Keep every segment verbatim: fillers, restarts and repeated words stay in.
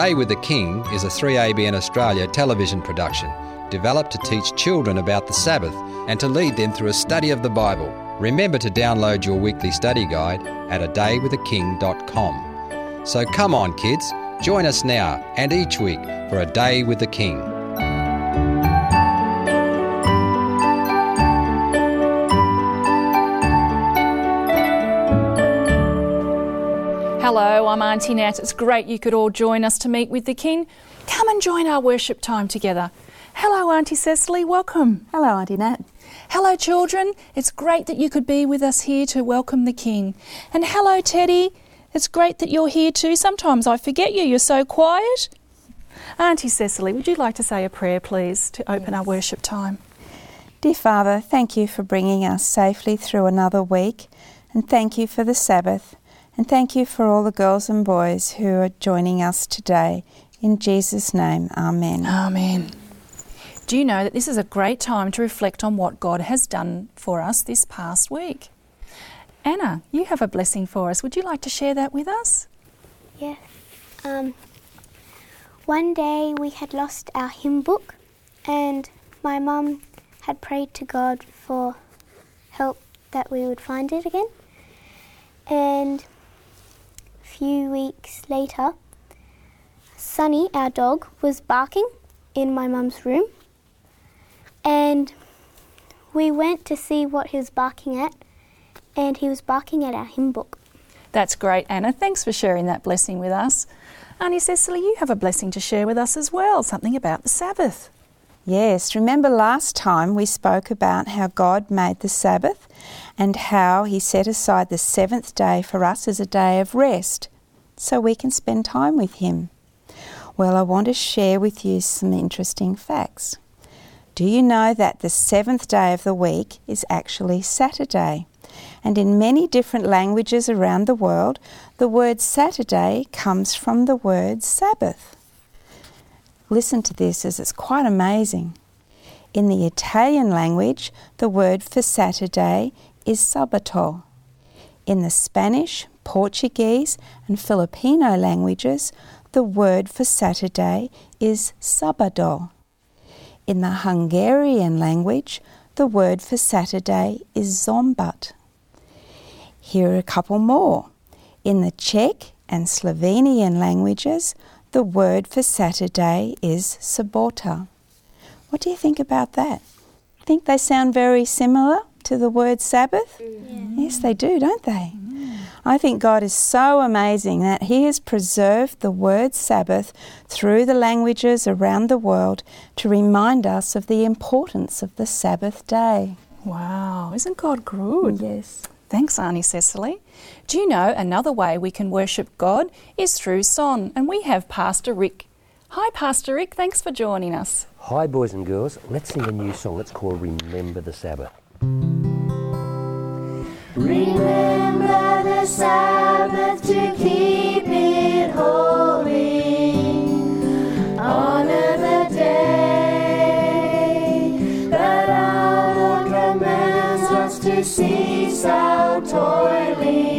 Day with the King is a three A B N Australia television production developed to teach children about the Sabbath and to lead them through a study of the Bible. Remember to download your weekly study guide at a day with the king dot com. So come on, kids, join us now and each week for A Day with the King. Hello, I'm Aunty Nat. It's great you could all join us to meet with the King. Come and join our worship time together. Hello, Aunty Cecily. Welcome. Hello, Aunty Nat. Hello, children. It's great that you could be with us here to welcome the King. And hello, Teddy. It's great that you're here too. Sometimes I forget you. You're so quiet. Aunty Cecily, would you like to say a prayer, please, to open yes. our worship time? Dear Father, thank you for bringing us safely through another week. And thank you for the Sabbath. And thank you for all the girls and boys who are joining us today. In Jesus' name, amen. Amen. Do you know that this is a great time to reflect on what God has done for us this past week? Anna, you have a blessing for us. Would you like to share that with us? Yes. Um, one day we had lost our hymn book and my mum had prayed to God for help that we would find it again. And a few weeks later, Sunny, our dog, was barking in my mum's room. And we went to see what he was barking at, and he was barking at our hymn book. That's great, Anna. Thanks for sharing that blessing with us. Aunty Cecily, you have a blessing to share with us as well, something about the Sabbath. Yes, remember last time we spoke about how God made the Sabbath and how he set aside the seventh day for us as a day of rest so we can spend time with him. Well, I want to share with you some interesting facts. Do you know that the seventh day of the week is actually Saturday? And in many different languages around the world, the word Saturday comes from the word Sabbath. Listen to this, as it's quite amazing. In the Italian language, the word for Saturday is sabato. In the Spanish, Portuguese, and Filipino languages, the word for Saturday is sabado. In the Hungarian language, the word for Saturday is zombat. Here are a couple more. In the Czech and Slovenian languages, the word for Saturday is sobota. What do you think about that? I think they sound very similar to the word Sabbath. Mm. Yeah. Yes, they do, don't they? Mm. I think God is so amazing that he has preserved the word Sabbath through the languages around the world to remind us of the importance of the Sabbath day. Wow, isn't God good? Yes. Thanks, Aunty Cecily. Do you know another way we can worship God is through song? And we have Pastor Rick. Hi, Pastor Rick. Thanks for joining us. Hi, boys and girls. Let's sing a new song. It's called Remember the Sabbath. Remember the Sabbath to keep it holy. Honor the day that our Lord commands us to cease our toiling.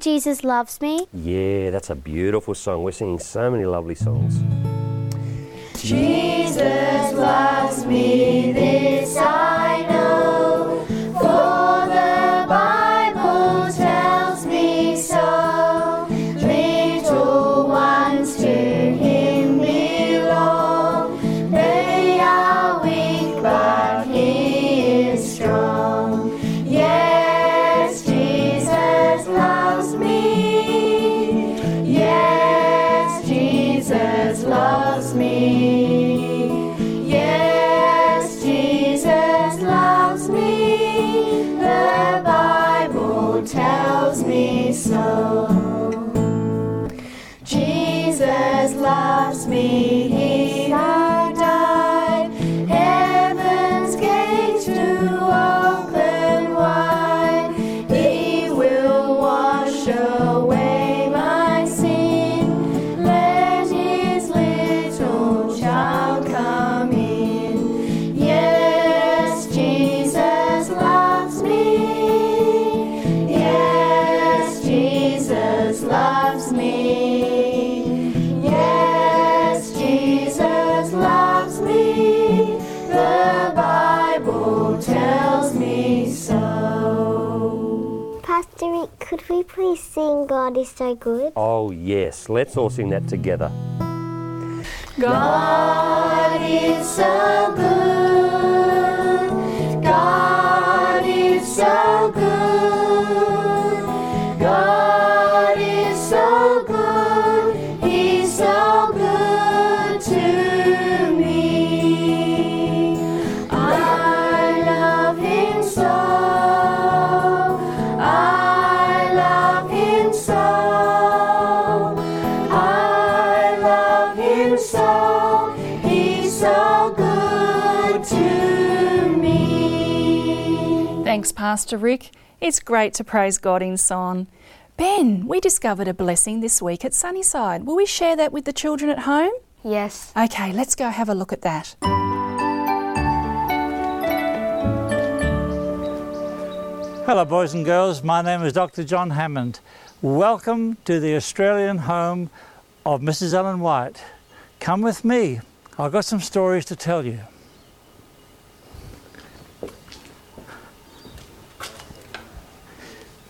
Jesus Loves Me. Yeah, that's a beautiful song. We're singing so many lovely songs. Jesus loves me, this I Could we please sing God is so good? Oh yes, let's all sing that together. God is so good. God is so good. God is so good. He's so good to me. I love Him so. I love Him so. So He's so good to me. Thanks, Pastor Rick. It's great to praise God in song. Ben, we discovered a blessing this week at Sunnyside. Will we share that with the children at home? Yes. Okay, let's go have a look at that. Hello, boys and girls. My name is Doctor John Hammond. Welcome to the Australian home of Missus Ellen White. Come with me. I've got some stories to tell you.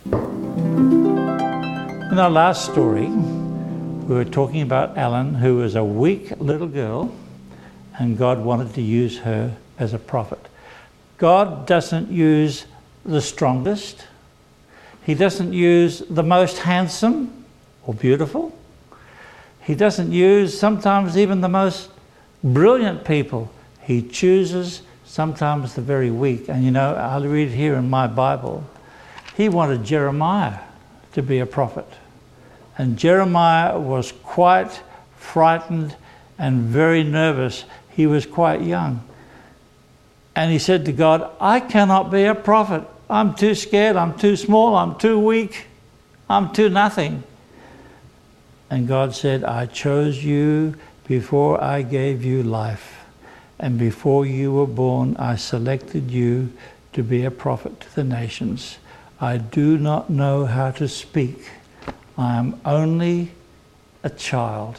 In our last story, we were talking about Ellen, who was a weak little girl, and God wanted to use her as a prophet. God doesn't use the strongest. He doesn't use the most handsome or beautiful. He doesn't use sometimes even the most brilliant people. He chooses sometimes the very weak. And you know, I'll read here in my Bible, He wanted Jeremiah to be a prophet. And Jeremiah was quite frightened and very nervous. He was quite young. And he said to God, I cannot be a prophet. I'm too scared. I'm too small. I'm too weak. I'm too nothing. And God said, I chose you before I gave you life, and before you were born, I selected you to be a prophet to the nations. I do not know how to speak. I am only a child.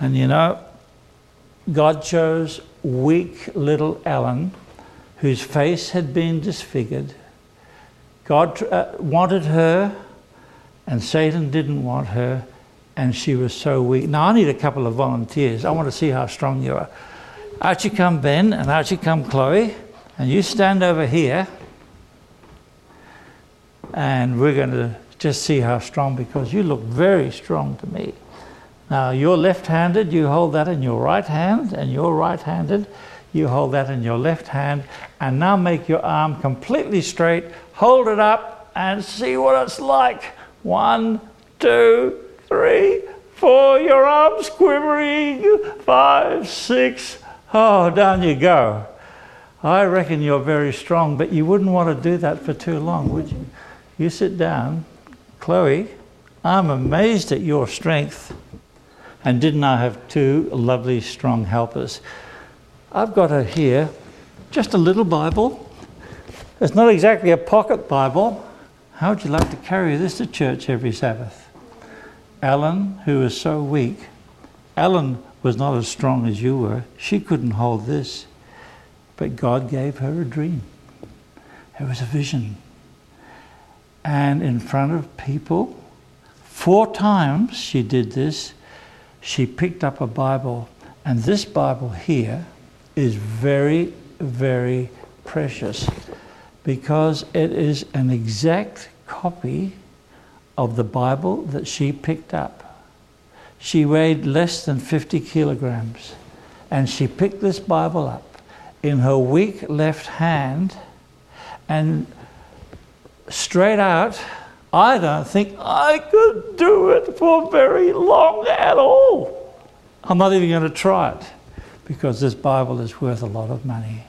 And you know, God chose weak little Ellen, whose face had been disfigured. God uh, wanted her, and Satan didn't want her. And she was so weak. Now, I need a couple of volunteers. I want to see how strong you are. Out you come, Ben, and out you come, Chloe. And you stand over here. And we're going to just see how strong, because you look very strong to me. Now, you're left-handed. You hold that in your right hand. And you're right-handed. You hold that in your left hand. And now make your arm completely straight. Hold it up and see what it's like. One, two, three, four, your arms quivering, five, six, oh, down you go. I reckon you're very strong, but you wouldn't want to do that for too long, would you? You sit down. Chloe, I'm amazed at your strength. And didn't I have two lovely, strong helpers? I've got her here, just a little Bible. It's not exactly a pocket Bible. How would you like to carry this to church every Sabbath? Ellen, who was so weak, Ellen was not as strong as you were. She couldn't hold this. But God gave her a dream. It was a vision. And in front of people, four times she did this. She picked up a Bible. And this Bible here is very, very precious, because it is an exact copy of the Bible that she picked up. She weighed less than fifty kilograms, and she picked this Bible up in her weak left hand, and straight out, I don't think I could do it for very long at all. I'm not even going to try it, because this Bible is worth a lot of money.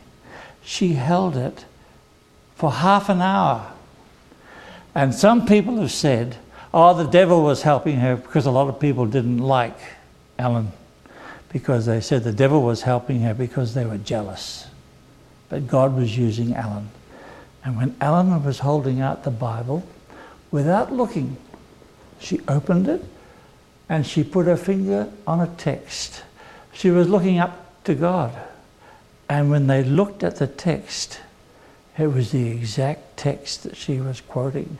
She held it for half an hour. And some people have said, oh, the devil was helping her, because a lot of people didn't like Ellen, because they said the devil was helping her because they were jealous. But God was using Ellen. And when Ellen was holding out the Bible, without looking, she opened it and she put her finger on a text. She was looking up to God. And when they looked at the text, it was the exact text that she was quoting.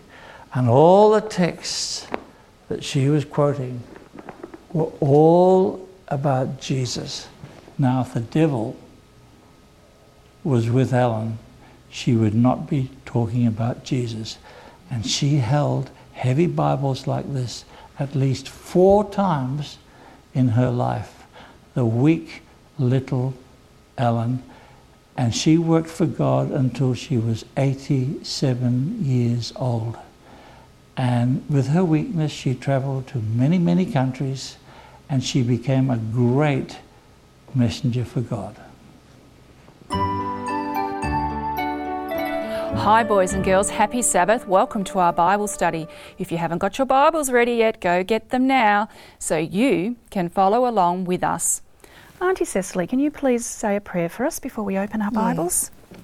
And all the texts that she was quoting were all about Jesus. Now, if the devil was with Ellen, she would not be talking about Jesus. And she held heavy Bibles like this at least four times in her life. The weak little Ellen. And she worked for God until she was eighty-seven years old. And with her weakness, she traveled to many, many countries, and she became a great messenger for God. Hi boys and girls, happy Sabbath. Welcome to our Bible study. If you haven't got your Bibles ready yet, go get them now so you can follow along with us. Aunty Cecily, can you please say a prayer for us before we open our Bibles? Yes.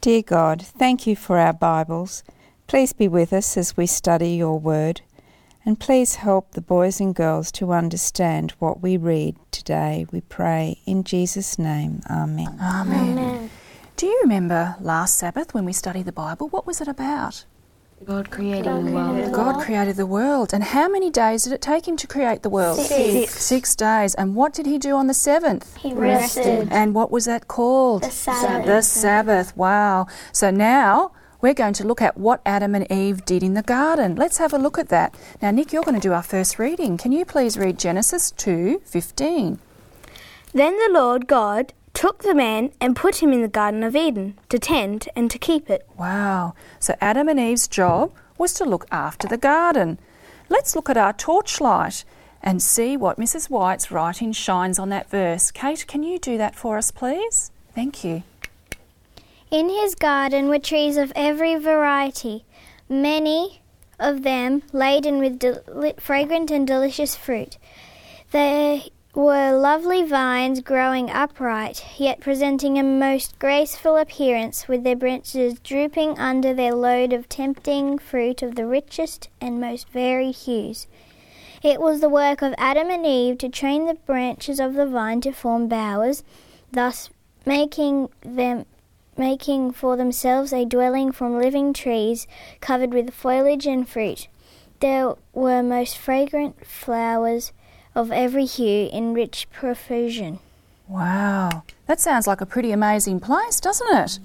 Dear God, thank you for our Bibles. Please be with us as we study your word, and please help the boys and girls to understand what we read today. We pray in Jesus' name. Amen. Amen. Amen. Do you remember last Sabbath when we studied the Bible? What was it about? God created the world. God created the world. And how many days did it take him to create the world? Six. Six. Six days. And what did he do on the seventh? He rested. And what was that called? The Sabbath. The Sabbath. Wow. So now we're going to look at what Adam and Eve did in the garden. Let's have a look at that. Now, Nick, you're going to do our first reading. Can you please read Genesis two fifteen? Then the Lord God took the man and put him in the Garden of Eden to tend and to keep it. Wow. So Adam and Eve's job was to look after the garden. Let's look at our torchlight and see what Missus White's writing shines on that verse. Kate, can you do that for us, please? Thank you. In his garden were trees of every variety, many of them laden with del- fragrant and delicious fruit. They were lovely vines growing upright, yet presenting a most graceful appearance, with their branches drooping under their load of tempting fruit of the richest and most varied hues. It was the work of Adam and Eve to train the branches of the vine to form bowers, thus making them making for themselves a dwelling from living trees covered with foliage and fruit. There were most fragrant flowers of every hue in rich profusion. Wow, that sounds like a pretty amazing place, doesn't it?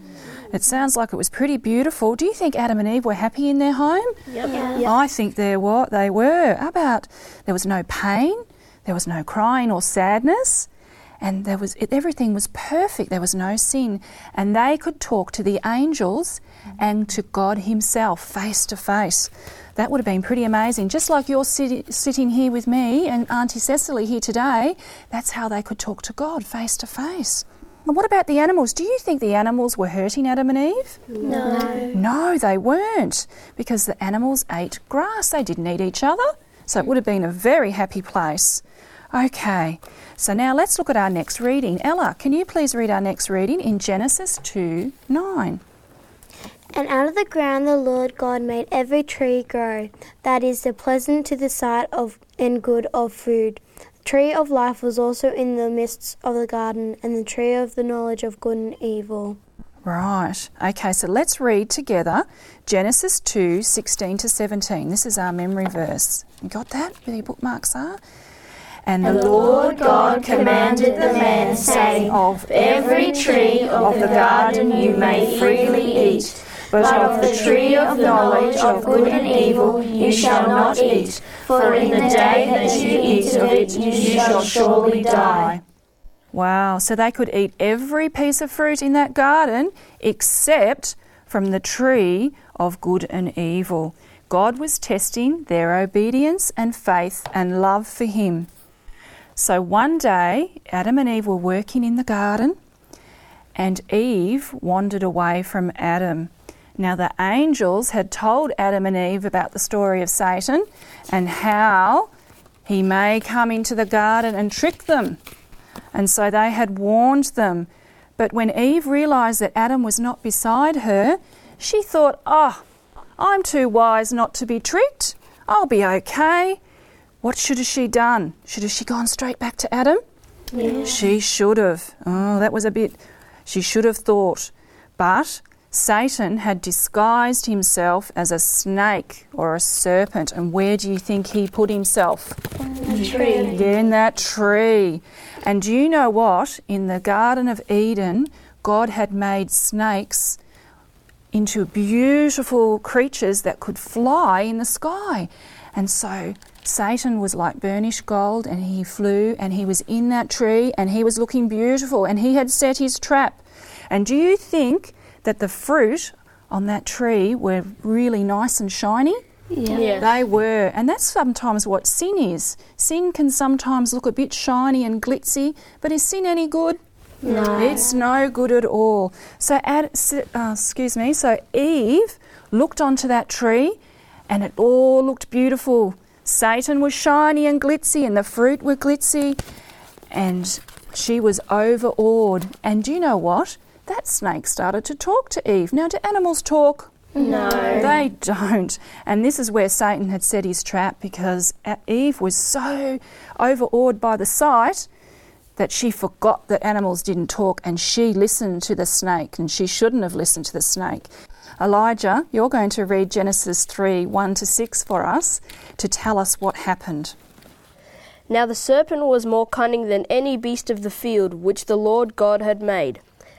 It sounds like it was pretty beautiful. Do you think Adam and Eve were happy in their home? Yep. Yeah. Yep. I think they were. They were. How about there was no pain, there was no crying or sadness, and there was it, everything was perfect. There was no sin, and they could talk to the angels and to God himself face to face. That would have been pretty amazing. Just like you're sit- sitting here with me and Aunty Cecily here today, that's how they could talk to God face to face. And what about the animals? Do you think the animals were hurting Adam and Eve? No. No, they weren't, because the animals ate grass. They didn't eat each other. So it would have been a very happy place. Okay, so now let's look at our next reading. Ella, can you please read our next reading in Genesis two nine? And out of the ground the Lord God made every tree grow, that is, the pleasant to the sight of and good of food. The tree of life was also in the midst of the garden, and the tree of the knowledge of good and evil. Right. Okay, so let's read together Genesis two sixteen to seventeen. This is our memory verse. You got that? Where your bookmarks are? And the Lord God commanded the man, saying, of every tree of the garden you may freely eat, but of the tree of knowledge of good and evil you shall not eat, for in the day that you eat of it you shall surely die. Wow, so they could eat every piece of fruit in that garden except from the tree of good and evil. God was testing their obedience and faith and love for him. So one day, Adam and Eve were working in the garden, and Eve wandered away from Adam. Now, the angels had told Adam and Eve about the story of Satan and how he may come into the garden and trick them. And so they had warned them. But when Eve realised that Adam was not beside her, she thought, oh, I'm too wise not to be tricked. I'll be okay. What should have she done? Should have she gone straight back to Adam? Yeah. She should have. Oh, that was a bit... She should have thought. But Satan had disguised himself as a snake or a serpent. And where do you think he put himself? In the tree. Yeah, in that tree. And do you know what? In the Garden of Eden, God had made snakes into beautiful creatures that could fly in the sky. And so Satan was like burnished gold, and he flew, and he was in that tree, and he was looking beautiful, and he had set his trap. And do you think that the fruit on that tree were really nice and shiny? Yeah. Yeah. They were. And that's sometimes what sin is. Sin can sometimes look a bit shiny and glitzy, but is sin any good? No. It's no good at all. So, ad, uh, excuse me, so Eve looked onto that tree and it all looked beautiful. Satan was shiny and glitzy and the fruit were glitzy, and she was overawed. And do you know what? That snake started to talk to Eve. Now, do animals talk? No. They don't. And this is where Satan had set his trap, because Eve was so overawed by the sight that she forgot that animals didn't talk, and she listened to the snake, and she shouldn't have listened to the snake. Elijah, you're going to read Genesis three, one to six for us to tell us what happened. Now the serpent was more cunning than any beast of the field which the Lord God had made.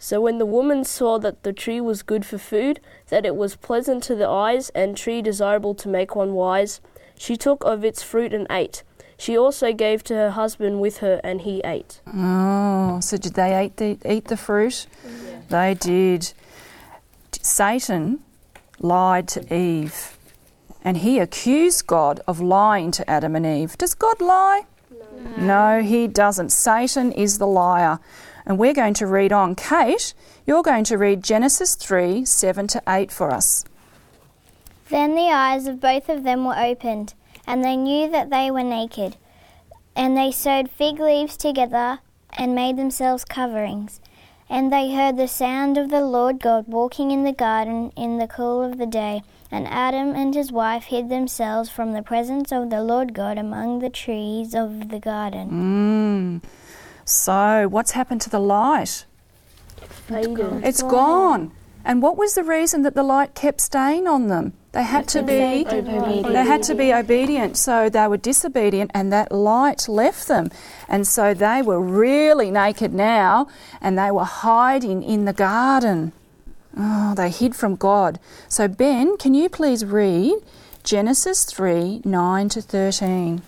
So when the woman saw that the tree was good for food, that it was pleasant to the eyes, and tree desirable to make one wise, she took of its fruit and ate. She also gave to her husband with her, and he ate." Oh, so did they eat the, eat the fruit? Yeah. They did. Satan lied to Eve, and he accused God of lying to Adam and Eve. Does God lie? No, he doesn't. Satan is the liar. And we're going to read on. Kate, you're going to read Genesis three, seven to eight for us. "Then the eyes of both of them were opened, and they knew that they were naked. And they sewed fig leaves together and made themselves coverings. And they heard the sound of the Lord God walking in the garden in the cool of the day. And Adam and his wife hid themselves from the presence of the Lord God among the trees of the garden." Mm. So what's happened to the light? It's gone. It's gone. And what was the reason that the light kept staying on them? They had to be obedient. They had to be obedient, so they were disobedient, and that light left them. And so they were really naked now, and they were hiding in the garden. Oh, they hid from God. So Ben, can you please read Genesis three, nine to thirteen?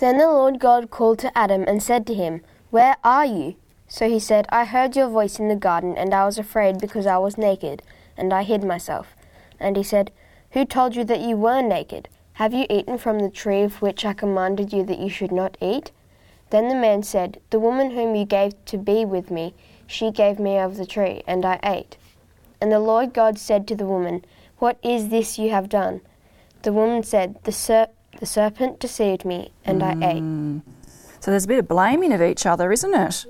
"Then the Lord God called to Adam and said to him, 'Where are you?' So he said, 'I heard your voice in the garden, and I was afraid because I was naked, and I hid myself.' And he said, 'Who told you that you were naked? Have you eaten from the tree of which I commanded you that you should not eat?' Then the man said, 'The woman whom you gave to be with me, she gave me of the tree, and I ate.' And the Lord God said to the woman, 'What is this you have done?' The woman said, 'The serpent. The serpent deceived me, and mm. I ate.'" So there's a bit of blaming of each other, isn't it?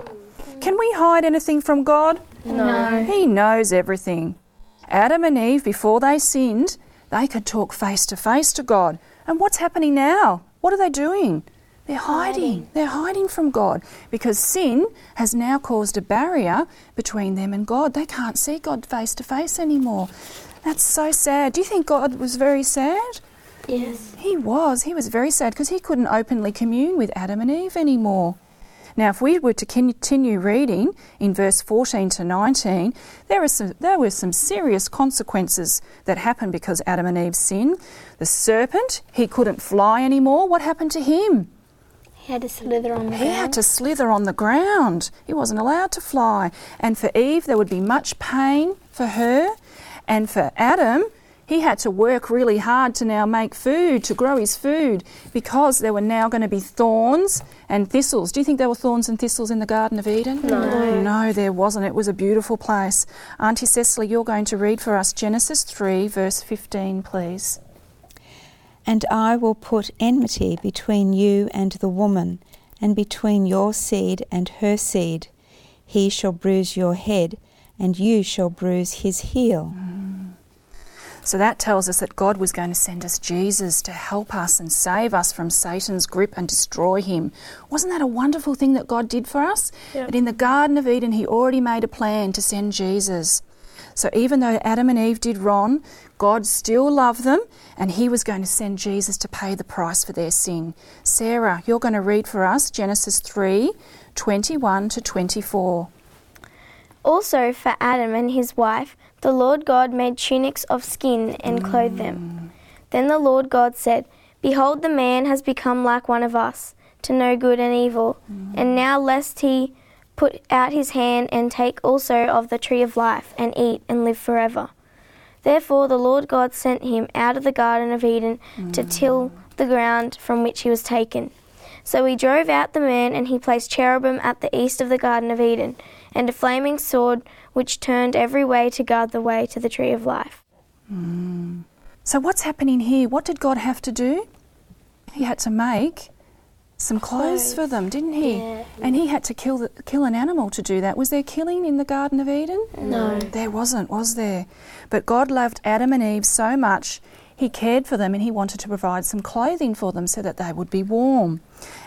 Can we hide anything from God? No. He knows everything. Adam and Eve, before they sinned, they could talk face to face to God. And what's happening now? What are they doing? They're hiding. hiding. They're hiding from God, because sin has now caused a barrier between them and God. They can't see God face to face anymore. That's so sad. Do you think God was very sad? Yes. He was. He was very sad because he couldn't openly commune with Adam and Eve anymore. Now, if we were to continue reading in verse fourteen to nineteen, there, are some, there were some serious consequences that happened because Adam and Eve sinned. The serpent, he couldn't fly anymore. What happened to him? He had to slither on the ground. He had to slither on the ground. He wasn't allowed to fly. And for Eve, there would be much pain for her. And for Adam, He had to work really hard to now make food, to grow his food, because there were now going to be thorns and thistles. Do you think there were thorns and thistles in the Garden of Eden? No. No, there wasn't. It was a beautiful place. Aunty Cecily, you're going to read for us Genesis three, verse fifteen, please. And I will put enmity between you and the woman, and between your seed and her seed. He shall bruise your head, and you shall bruise his heel. Mm. So that tells us that God was going to send us Jesus to help us and save us from Satan's grip and destroy him. Wasn't that a wonderful thing that God did for us? Yep. But in the Garden of Eden, he already made a plan to send Jesus. So even though Adam and Eve did wrong, God still loved them, and he was going to send Jesus to pay the price for their sin. Sarah, you're going to read for us Genesis three, twenty-one to twenty-four. Also for Adam and his wife, the Lord God made tunics of skin and clothed them. Then the Lord God said, Behold, the man has become like one of us, to know good and evil. And now lest he put out his hand and take also of the tree of life, and eat and live forever. Therefore the Lord God sent him out of the Garden of Eden to till the ground from which he was taken. So he drove out the man, and he placed cherubim at the east of the Garden of Eden, and a flaming sword which turned every way to guard the way to the tree of life. Mm. So what's happening here? What did God have to do? He had to make some clothes, clothes. for them, didn't he? Yeah. And he had to kill the, kill an animal to do that. Was there killing in the Garden of Eden? No. There wasn't, was there? But God loved Adam and Eve so much, he cared for them, and he wanted to provide some clothing for them so that they would be warm.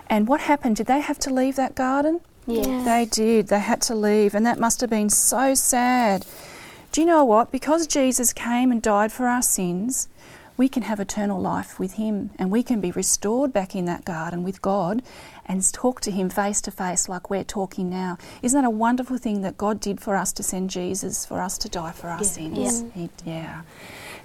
And what happened? Did they have to leave that garden? Yes. They did. They had to leave, and that must have been so sad. Do you know what? Because Jesus came and died for our sins, we can have eternal life with him, and we can be restored back in that garden with God and talk to him face to face like we're talking now. Isn't that a wonderful thing that God did for us, to send Jesus for us to die for our yeah. sins? Yeah. He, yeah.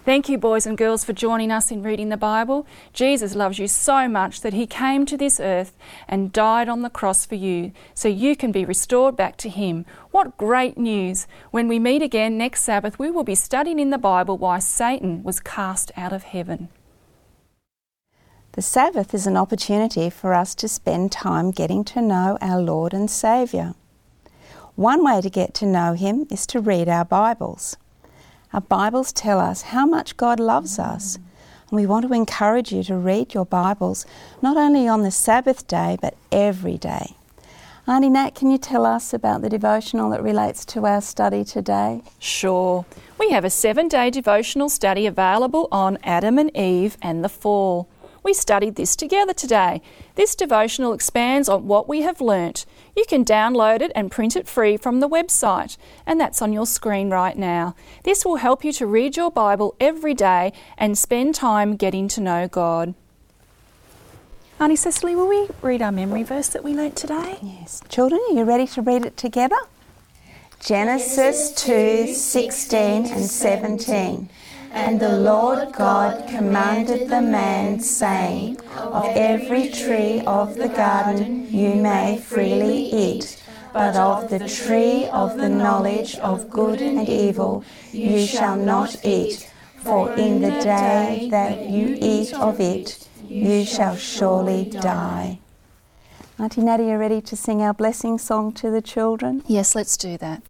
Thank you, boys and girls, for joining us in reading the Bible. Jesus loves you so much that he came to this earth and died on the cross for you, so you can be restored back to him. What great news! When we meet again next Sabbath, we will be studying in the Bible why Satan was cast out of heaven. The Sabbath is an opportunity for us to spend time getting to know our Lord and Saviour. One way to get to know him is to read our Bibles. Our Bibles tell us how much God loves us, and we want to encourage you to read your Bibles not only on the Sabbath day but every day. Aunty Nat, can you tell us about the devotional that relates to our study today? Sure. We have a seven-day devotional study available on Adam and Eve and the Fall. We studied this together today. This devotional expands on what we have learnt. You can download it and print it free from the website, and that's on your screen right now. This will help you to read your Bible every day and spend time getting to know God. Aunty Cecily, will we read our memory verse that we learnt today? Yes. Children, are you ready to read it together? Genesis two, sixteen and seventeen. And the Lord God commanded the man, saying, Of every tree of the garden you may freely eat, but of the tree of the knowledge of good and evil you shall not eat, for in the day that you eat of it you shall surely die. Aunty Nat, are you ready to sing our blessing song to the children? Yes, let's do that.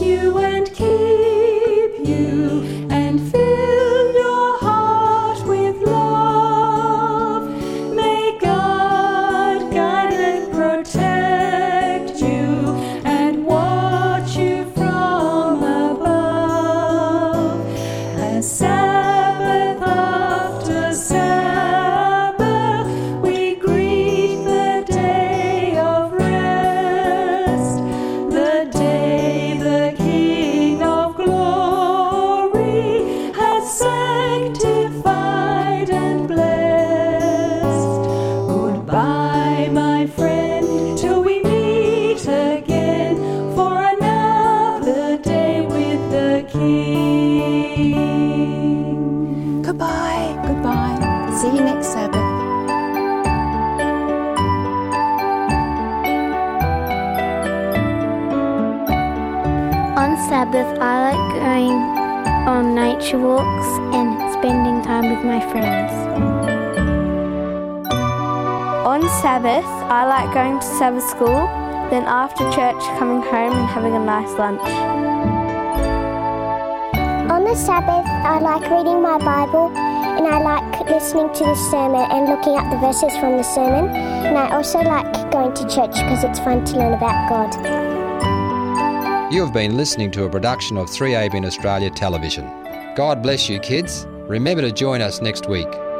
You and keep you, and fill your heart with love. May God guide and protect you, and watch you from above. As Sabbath after Sabbath, we greet the day of rest, the day Sabbath. Sabbath, I like going on nature walks and spending time with my friends. On Sabbath, I like going to Sabbath school, then after church, coming home and having a nice lunch. On the Sabbath, I like reading my Bible, and I like listening to the sermon and looking up the verses from the sermon. And I also like going to church because it's fun to learn about God. You have been listening to a production of three A B N Australia Television. God bless you, kids. Remember to join us next week.